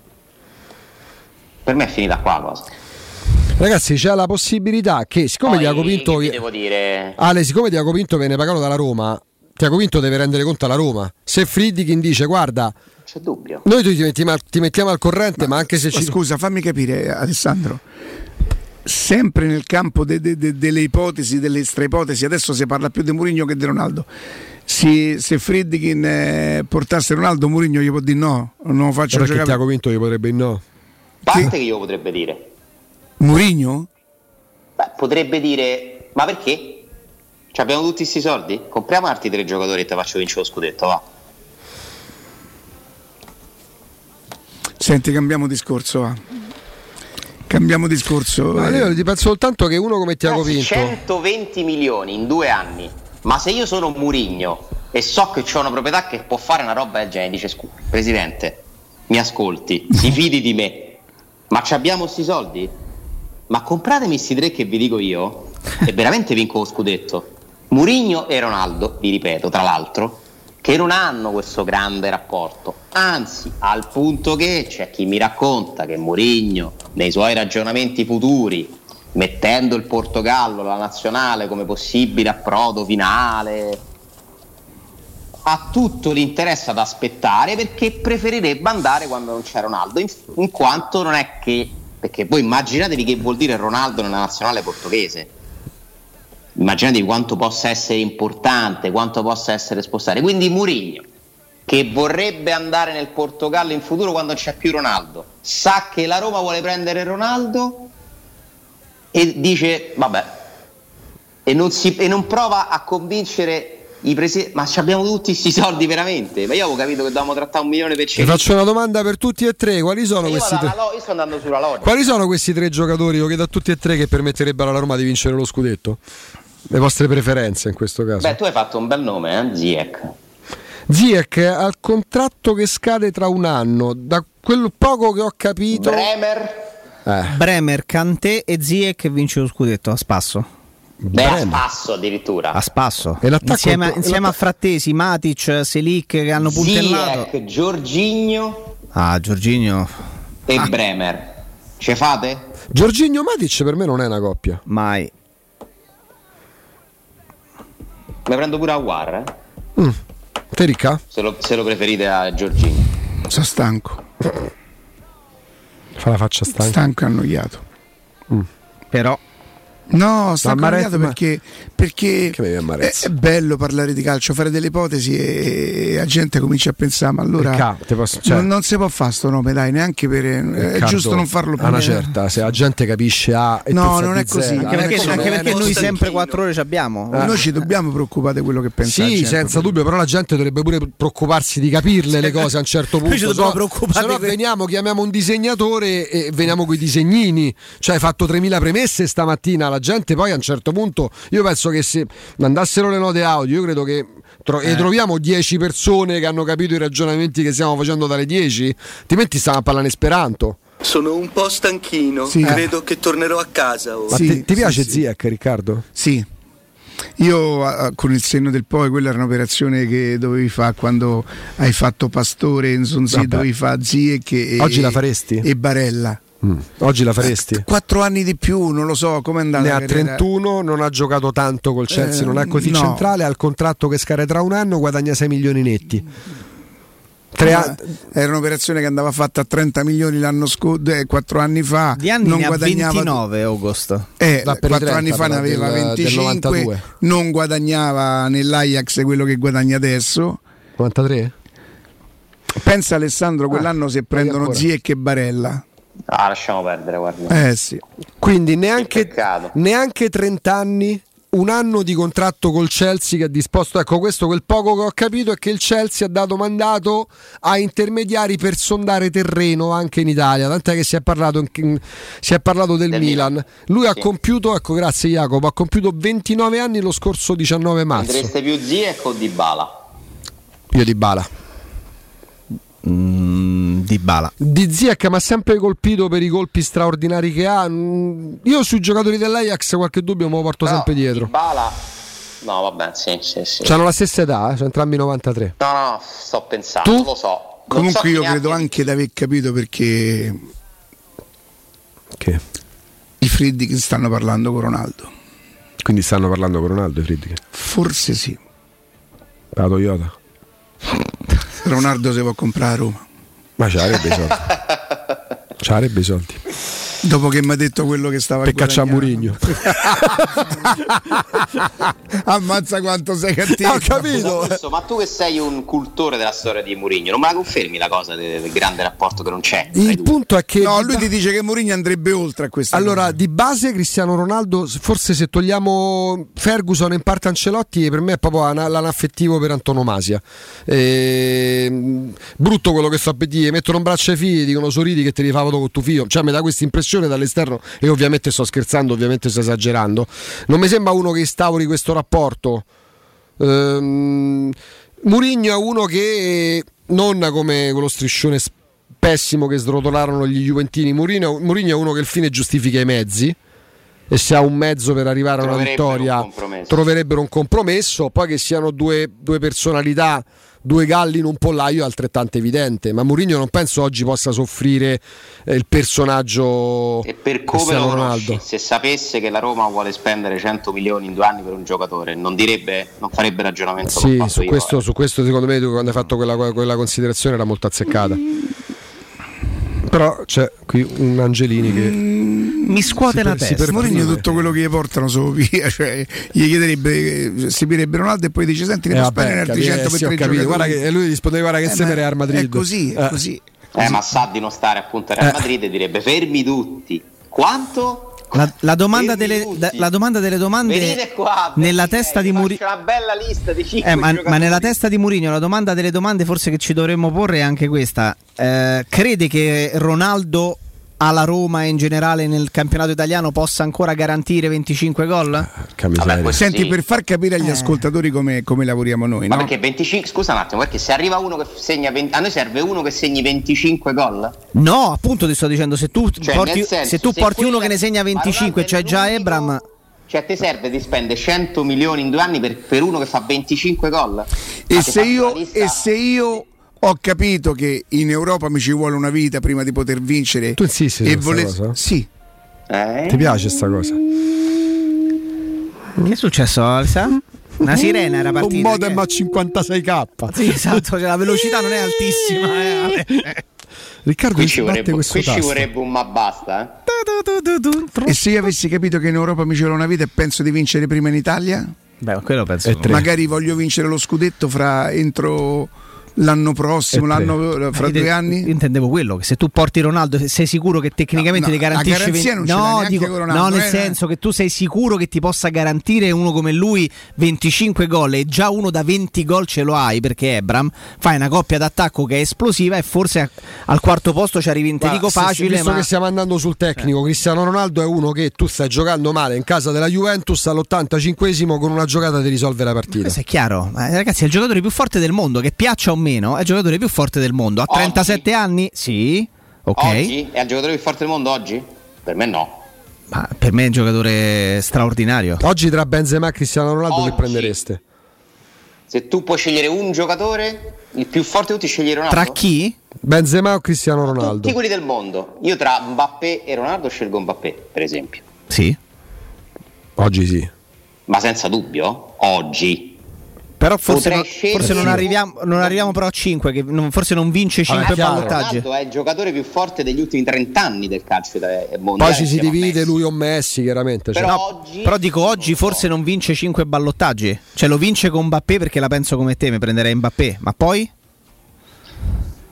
Per me è finita qua la cosa. Ragazzi, c'è la possibilità che, siccome Thiago Pinto, devo dire, Ale, siccome Thiago Pinto viene pagato dalla Roma, Thiago Pinto deve rendere conto alla Roma. Se Friedkin dice guarda, c'è dubbio, noi ti mettiamo al corrente, ma anche se ci... Scusa, fammi capire, Alessandro, sempre nel campo delle ipotesi, delle straipotesi, adesso si parla più di Mourinho che di Ronaldo. Se Friedkin portasse Ronaldo, Mourinho gli può dire no, non lo faccio giocare. Perché Thiago Pinto gli potrebbe no? Parte che glielo potrebbe dire Mourinho? Beh, potrebbe dire, ma perché? Cioè, abbiamo tutti questi soldi? Compriamo altri 3 giocatori e te faccio vincere lo scudetto, va. Senti, cambiamo discorso, va. Cambiamo discorso. Ma io ti penso soltanto che uno come Thiago Pinto, 120 milioni in 2 anni. Ma se io sono Mourinho e so che c'ho una proprietà che può fare una roba del genere, dice presidente, mi ascolti, si fidi di me, ma ci abbiamo sti soldi? Ma compratemi sti 3 che vi dico io e veramente vinco lo scudetto. Mourinho e Ronaldo, vi ripeto, tra l'altro, che non hanno questo grande rapporto, anzi, al punto che c'è chi mi racconta che Mourinho, nei suoi ragionamenti futuri, mettendo il Portogallo, la nazionale, come possibile approdo finale, ha tutto l'interesse ad aspettare perché preferirebbe andare quando non c'è Ronaldo, in quanto non è che... Perché voi immaginatevi che vuol dire Ronaldo nella nazionale portoghese, immaginatevi quanto possa essere importante, quanto possa essere spostare. Quindi Mourinho, che vorrebbe andare nel Portogallo in futuro quando c'è più Ronaldo, sa che la Roma vuole prendere Ronaldo e dice vabbè, e non prova a convincere i presidenti, ma abbiamo tutti questi soldi veramente? Ma io avevo capito che dovevamo trattare 1.000.000%. Faccio una domanda per tutti e 3: quali sono questi tre? Io sto andando sulla logica. Quali sono questi 3 giocatori, o che da tutti e 3, che permetterebbero alla Roma di vincere lo scudetto? Le vostre preferenze in questo caso? Beh, tu hai fatto un bel nome, Ziyech al contratto che scade tra 1 anno. Da quel poco che ho capito, Bremer, Kanté e Ziyech vince lo scudetto a spasso. Beh, a spasso addirittura. A spasso. Insieme a Frattesi, Matic, Celik, che hanno puntellato. Ziyech, Jorginho. Ah, Jorginho. E Bremer. Ce fate? Jorginho Matic per me non è una coppia. Mai. Me prendo pure a War, eh? Te, Ricca? Se lo preferite a Jorginho. Sono stanco. Fa la faccia stanca. Stanco e annoiato. Però no, sta cambiato perché è bello parlare di calcio, fare delle ipotesi e la gente comincia a pensare, ma allora non si può fare sto nome, dai, neanche per Riccardo, è giusto non farlo più. Una certa, se la gente capisce no, non è così, anche perché noi sempre 4 ore ci abbiamo. Noi ci dobbiamo preoccupare di quello che pensiamo. Sì, senza dubbio, però la gente dovrebbe pure preoccuparsi di capirle le cose a un certo punto. Se no veniamo, chiamiamo un disegnatore e veniamo coi disegnini. Cioè, hai fatto 3000 premesse stamattina. La gente poi a un certo punto, io penso che se mandassero le note audio, io credo che troviamo 10 persone che hanno capito i ragionamenti che stiamo facendo dalle 10, altrimenti stiamo a parlare in esperanto. Sono un po' stanchino, sì. Credo che tornerò a casa. Ma sì, ti piace Ziyech, Riccardo? Sì. Io con il senno del poi, quella era un'operazione che dovevi fare quando hai fatto Pastore, dovevi fare Ziyech e oggi la faresti? E Barella. Oggi la faresti? 4 anni di più, non lo so com'è andata. Ne ha 31, non ha giocato tanto col Chelsea, non è così centrale. Ha il contratto che scade tra 1 anno, guadagna 6 milioni netti. Era un'operazione che andava fatta a 30 milioni l'anno scorso, 4 anni fa. Di anni non ne guadagnava 29 agosto. 4 anni fa ne aveva 25. Del non guadagnava nell'Ajax quello che guadagna adesso. 93? Pensa, Alessandro, quell'anno se prendono Ziyech e Barella. Lasciamo perdere, guarda. Sì. Quindi neanche 30 anni, 1 anno di contratto col Chelsea che ha disposto. Ecco, questo quel poco che ho capito è che il Chelsea ha dato mandato a intermediari per sondare terreno anche in Italia, tant'è che si è parlato del Milan. Lui ha compiuto, ecco, grazie Jacopo, ha compiuto 29 anni lo scorso 19 marzo. Andreste più Ziyech o Dybala? Io Dybala. Dybala. Di Ziyech mi ha sempre colpito per i colpi straordinari che ha. Io sui giocatori dell'Ajax qualche dubbio me lo porto sempre dietro. Dybala, no, vabbè, sì. C'hanno la stessa età, sono entrambi 93. No, sto pensando, tu? Lo so. Comunque io credo anche di aver capito perché. Che? i Friedkin stanno parlando con Ronaldo. Quindi stanno parlando con Ronaldo i Friedkin? Forse sì. La Toyota? Ronaldo se può comprare a Roma. Ma ci avrebbe i soldi. Ci avrebbe i soldi. Dopo che mi ha detto quello che stava per cacciare Mourinho. Ammazza quanto sei cattivo. Ho capito. Adesso, ma tu che sei un cultore della storia di Mourinho, non me la confermi la cosa del grande rapporto che non c'è? Il punto è che no, lui ti dice che Mourinho andrebbe oltre a questo. Allora, cosa. Di base Cristiano Ronaldo, forse se togliamo Ferguson e in parte Ancelotti, per me è proprio l'anaffettivo per antonomasia. Brutto quello che sto per dire, mettono un braccio ai figli, dicono sorridi che te li fa foto con tuo figlio. Cioè mi dà questa impressione dall'esterno, e ovviamente sto scherzando, ovviamente sto esagerando, non mi sembra uno che instauri questo rapporto. Mourinho è uno che, non come quello striscione pessimo che srotolarono gli juventini, Mourinho è uno che il fine giustifica i mezzi, e se ha un mezzo per arrivare a una vittoria troverebbero un compromesso. Poi che siano due personalità, due galli in un pollaio è altrettanto evidente, ma Mourinho non penso oggi possa soffrire il personaggio. E per come lo conosci, se sapesse che la Roma vuole spendere 100 milioni in 2 anni per un giocatore, non direbbe, non farebbe ragionamento. Sì, su questo secondo me tu, quando hai fatto quella considerazione, era molto azzeccata. Però c'è qui un Angelini che mi scuote la testa. Mourinho tutto quello che gli portano solo via, cioè gli chiederebbe, si pirerebbe Ronaldo e poi dice senti ne spendere altri 100 per 3 giocatori. Guarda che lui rispondeva guarda che se per Real Madrid. È così. Ma sa di non stare appunto a Real Madrid e direbbe fermi tutti. Quanto? La domanda delle domande nella testa di Mourinho, una bella lista di 5 ma nella testa di Mourinho la domanda delle domande forse che ci dovremmo porre è anche questa. Crede che Ronaldo alla Roma e in generale nel campionato italiano possa ancora garantire 25 gol? Vabbè, senti sì. Per far capire agli ascoltatori come lavoriamo noi, ma no? Perché 25, scusa un attimo, perché se arriva uno che segna 20, a noi serve uno che segni 25 gol? No, appunto ti sto dicendo, se tu porti uno che ne segna 25, cioè già Ebram, cioè te serve di spendere 100 milioni in 2 anni per uno che fa 25 gol? E se io ho capito che in Europa mi ci vuole una vita prima di poter vincere. Tu insisti su questa cosa? Sì. Ti piace sta cosa? Che è successo, Alsa? Una sirena era partita. Un modem a 56k. Sì, esatto, cioè la velocità non è altissima. Riccardo, qui ci vorrebbe un ma basta. E se io avessi capito che in Europa mi ci vuole una vita e penso di vincere prima in Italia? Beh, quello penso. Magari voglio vincere lo scudetto entro l'anno prossimo, fra 2 anni. Io intendevo quello, che se tu porti Ronaldo sei sicuro che tecnicamente ti garantisce senso che tu sei sicuro che ti possa garantire uno come lui 25 gol, e già uno da 20 gol ce lo hai, perché Ebram fai una coppia d'attacco che è esplosiva e forse al quarto posto ci arrivi in telico facile. Visto che stiamo andando sul tecnico, Cristiano Ronaldo è uno che tu stai giocando male in casa della Juventus, all'85esimo con una giocata ti risolve la partita. Questo è chiaro, ragazzi, è il giocatore più forte del mondo, che piaccia o meno, è il giocatore più forte del mondo. A 37 anni? Sì. Ok. Oggi? È il giocatore più forte del mondo oggi? Per me no. Ma per me è un giocatore straordinario. Oggi tra Benzema e Cristiano Ronaldo che prendereste? Se tu puoi scegliere un giocatore, il più forte di tutti, scegli Ronaldo. Tra chi? Benzema o Cristiano Ronaldo? Tutti quelli del mondo. Io tra Mbappé e Ronaldo scelgo Mbappé, per esempio. Sì. Oggi sì. Ma senza dubbio, oggi. Però forse non arriviamo però a 5, che forse non vince 5 ballottaggi. Ronaldo è il giocatore più forte degli ultimi 30 anni del calcio mondiale. Poi ci si divide lui o Messi, chiaramente. Però, oggi forse non vince 5 ballottaggi. Cioè lo vince con Mbappé, perché la penso come te, mi prenderei Mbappé. Ma poi?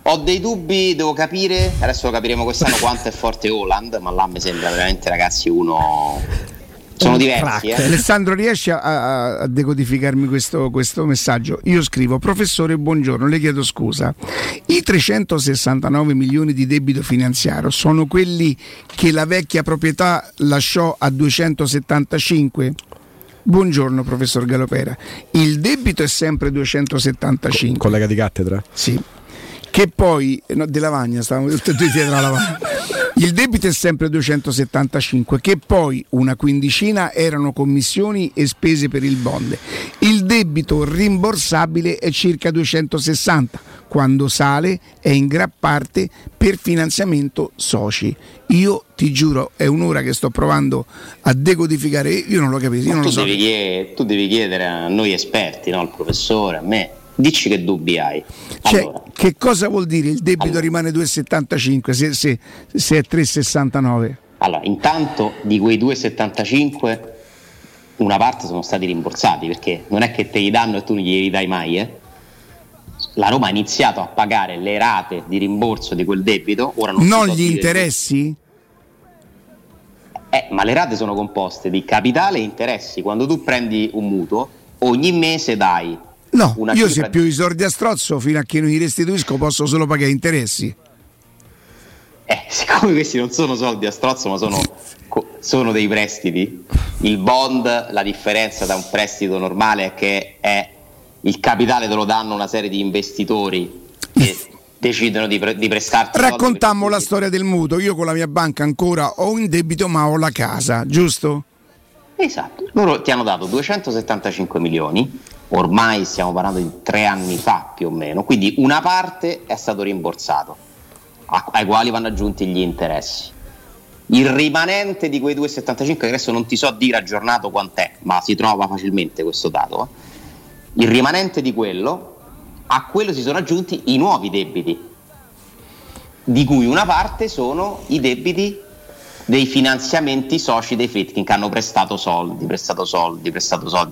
Ho dei dubbi, devo capire. Adesso lo capiremo quest'anno quanto è forte Haaland, ma là mi sembra veramente, ragazzi, uno... Sono diversi, Alessandro, riesci a decodificarmi questo messaggio? Io scrivo: professore, buongiorno, le chiedo scusa. I 369 milioni di debito finanziario sono quelli che la vecchia proprietà lasciò a 275? Buongiorno, professor Galopera. Il debito è sempre 275. Collega di cattedra? Sì. Che poi, no, di lavagna, stavamo tutti dietro la lavagna. Il debito è sempre 275, che poi una quindicina erano commissioni e spese per il bond. Il debito rimborsabile è circa 260, quando sale è in gran parte per finanziamento soci. Io ti giuro, è un'ora che sto provando a decodificare, io non lo capisco. Io non lo so. Tu devi chiedere a noi esperti, no? Al professore, a me. Dici che dubbi hai. Allora, cioè, che cosa vuol dire il debito rimane 2,75 se è 3,69? Allora, intanto di quei 2,75 una parte sono stati rimborsati, perché non è che te li danno e tu non glieli dai mai, eh? La Roma ha iniziato a pagare le rate di rimborso di quel debito, ora non gli interessi? Ma le rate sono composte di capitale e interessi. Quando tu prendi un mutuo, ogni mese dai. No, io se più i soldi a strozzo, fino a che non li restituisco, posso solo pagare interessi. Siccome questi non sono soldi a strozzo, ma sono dei prestiti, il bond, la differenza da un prestito normale è che è il capitale te lo danno una serie di investitori che decidono di prestarti. Raccontammo la storia del mutuo. Io con la mia banca ancora ho un debito, ma ho la casa, giusto? Esatto, loro ti hanno dato 275 milioni. Ormai stiamo parlando di 3 anni fa più o meno, quindi una parte è stato rimborsato, ai quali vanno aggiunti gli interessi. Il rimanente di quei 2,75, che adesso non ti so dire aggiornato quant'è, ma si trova facilmente questo dato, il rimanente di quello, a quello si sono aggiunti i nuovi debiti, di cui una parte sono i debiti dei finanziamenti soci dei Friedkin, che hanno prestato soldi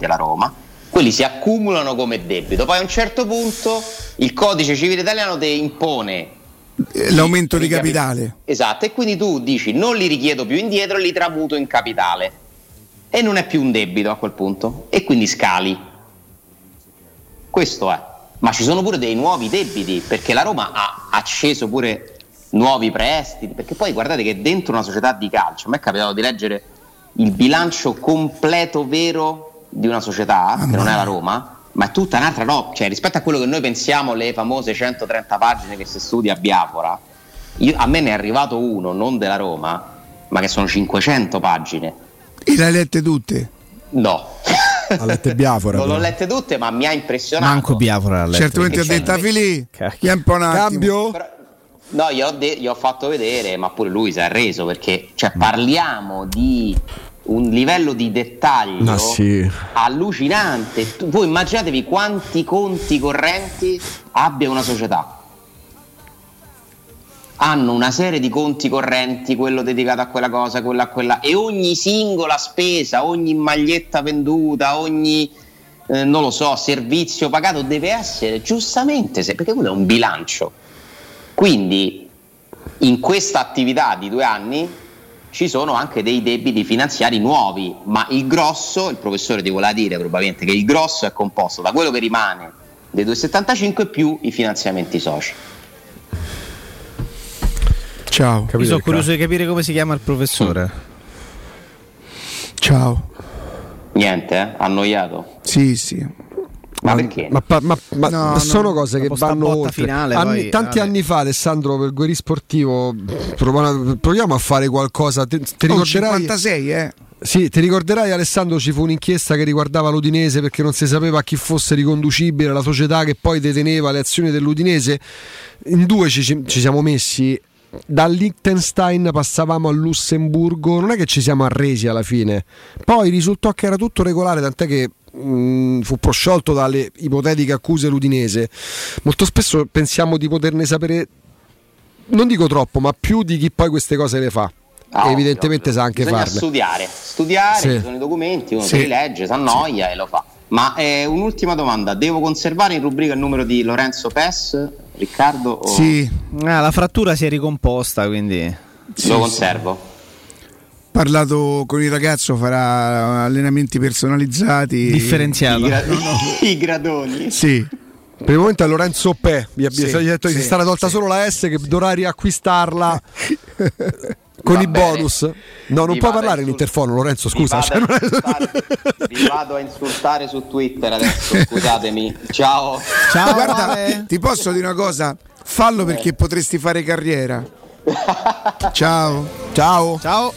alla Roma. Quelli si accumulano come debito, poi a un certo punto il codice civile italiano ti impone l'aumento di capitale. Esatto, e quindi tu dici non li richiedo più indietro, li tramuto in capitale e non è più un debito a quel punto, e quindi scali. Questo è. Ma ci sono pure dei nuovi debiti, perché la Roma ha acceso pure nuovi prestiti, perché poi guardate che dentro una società di calcio, a me è capitato di leggere il bilancio completo vero di una società che non è la Roma, ma è tutta un'altra roba, cioè rispetto a quello che noi pensiamo, le famose 130 pagine che si studia a Biafora, a me ne è arrivato uno, non della Roma, ma che sono 500 pagine. E le hai lette tutte? No. Ha lette Biafora. Non l'ho lette tutte, ma mi ha impressionato. Manco Biafora. Certamente ho detto a Filì, cambio. Però, no, gli ho fatto vedere, ma pure lui si è arreso, perché cioè, parliamo di un livello di dettaglio allucinante. Voi immaginatevi quanti conti correnti abbia una società. Hanno una serie di conti correnti, quello dedicato a quella cosa, quello a quella, e ogni singola spesa, ogni maglietta venduta, ogni non lo so, servizio pagato deve essere giustamente, perché quello è un bilancio. Quindi in questa attività di 2 anni ci sono anche dei debiti finanziari nuovi, ma il grosso, il professore ti voleva dire probabilmente che il grosso è composto da quello che rimane dei 2,75 più i finanziamenti soci. Ciao. Capito, sono curioso di capire come si chiama il professore. Ciao. Niente, annoiato? Sì. Ma perché? No, sono cose che vanno oltre. Finale, tanti anni fa, Alessandro, per Guerri Sportivo proviamo a fare qualcosa. Ti ricorderai? 56, Sì, ti ricorderai, Alessandro, ci fu un'inchiesta che riguardava l'Udinese, perché non si sapeva a chi fosse riconducibile la società che poi deteneva le azioni dell'Udinese. In 2 ci siamo messi. Da Liechtenstein passavamo al Lussemburgo. Non è che ci siamo arresi alla fine. Poi risultò che era tutto regolare, tant'è che fu prosciolto dalle ipotetiche accuse l'Udinese. Molto spesso pensiamo di poterne sapere, non dico troppo, ma più di chi poi queste cose le fa. Ah, evidentemente ovvio. Sa anche farle. Bisogna studiare, sì. Ci sono i documenti, uno li legge, si annoia e lo fa. Ma un'ultima domanda, devo conservare in rubrica il numero di Lorenzo Pes, Riccardo? O... Sì, la frattura si è ricomposta, quindi lo conservo. Parlato con il ragazzo, farà allenamenti personalizzati, differenziati, i gradoni. Sì. Per il momento è Lorenzo Pè, vi detto si sarà tolta solo la S che dovrà riacquistarla con i bonus. No, non può parlare all'interfono, Lorenzo, scusa. Vi vado a insultare su Twitter adesso, scusatemi. Ciao. Guarda, ti posso dire una cosa, fallo perché potresti fare carriera. Ciao. Ciao. Ciao.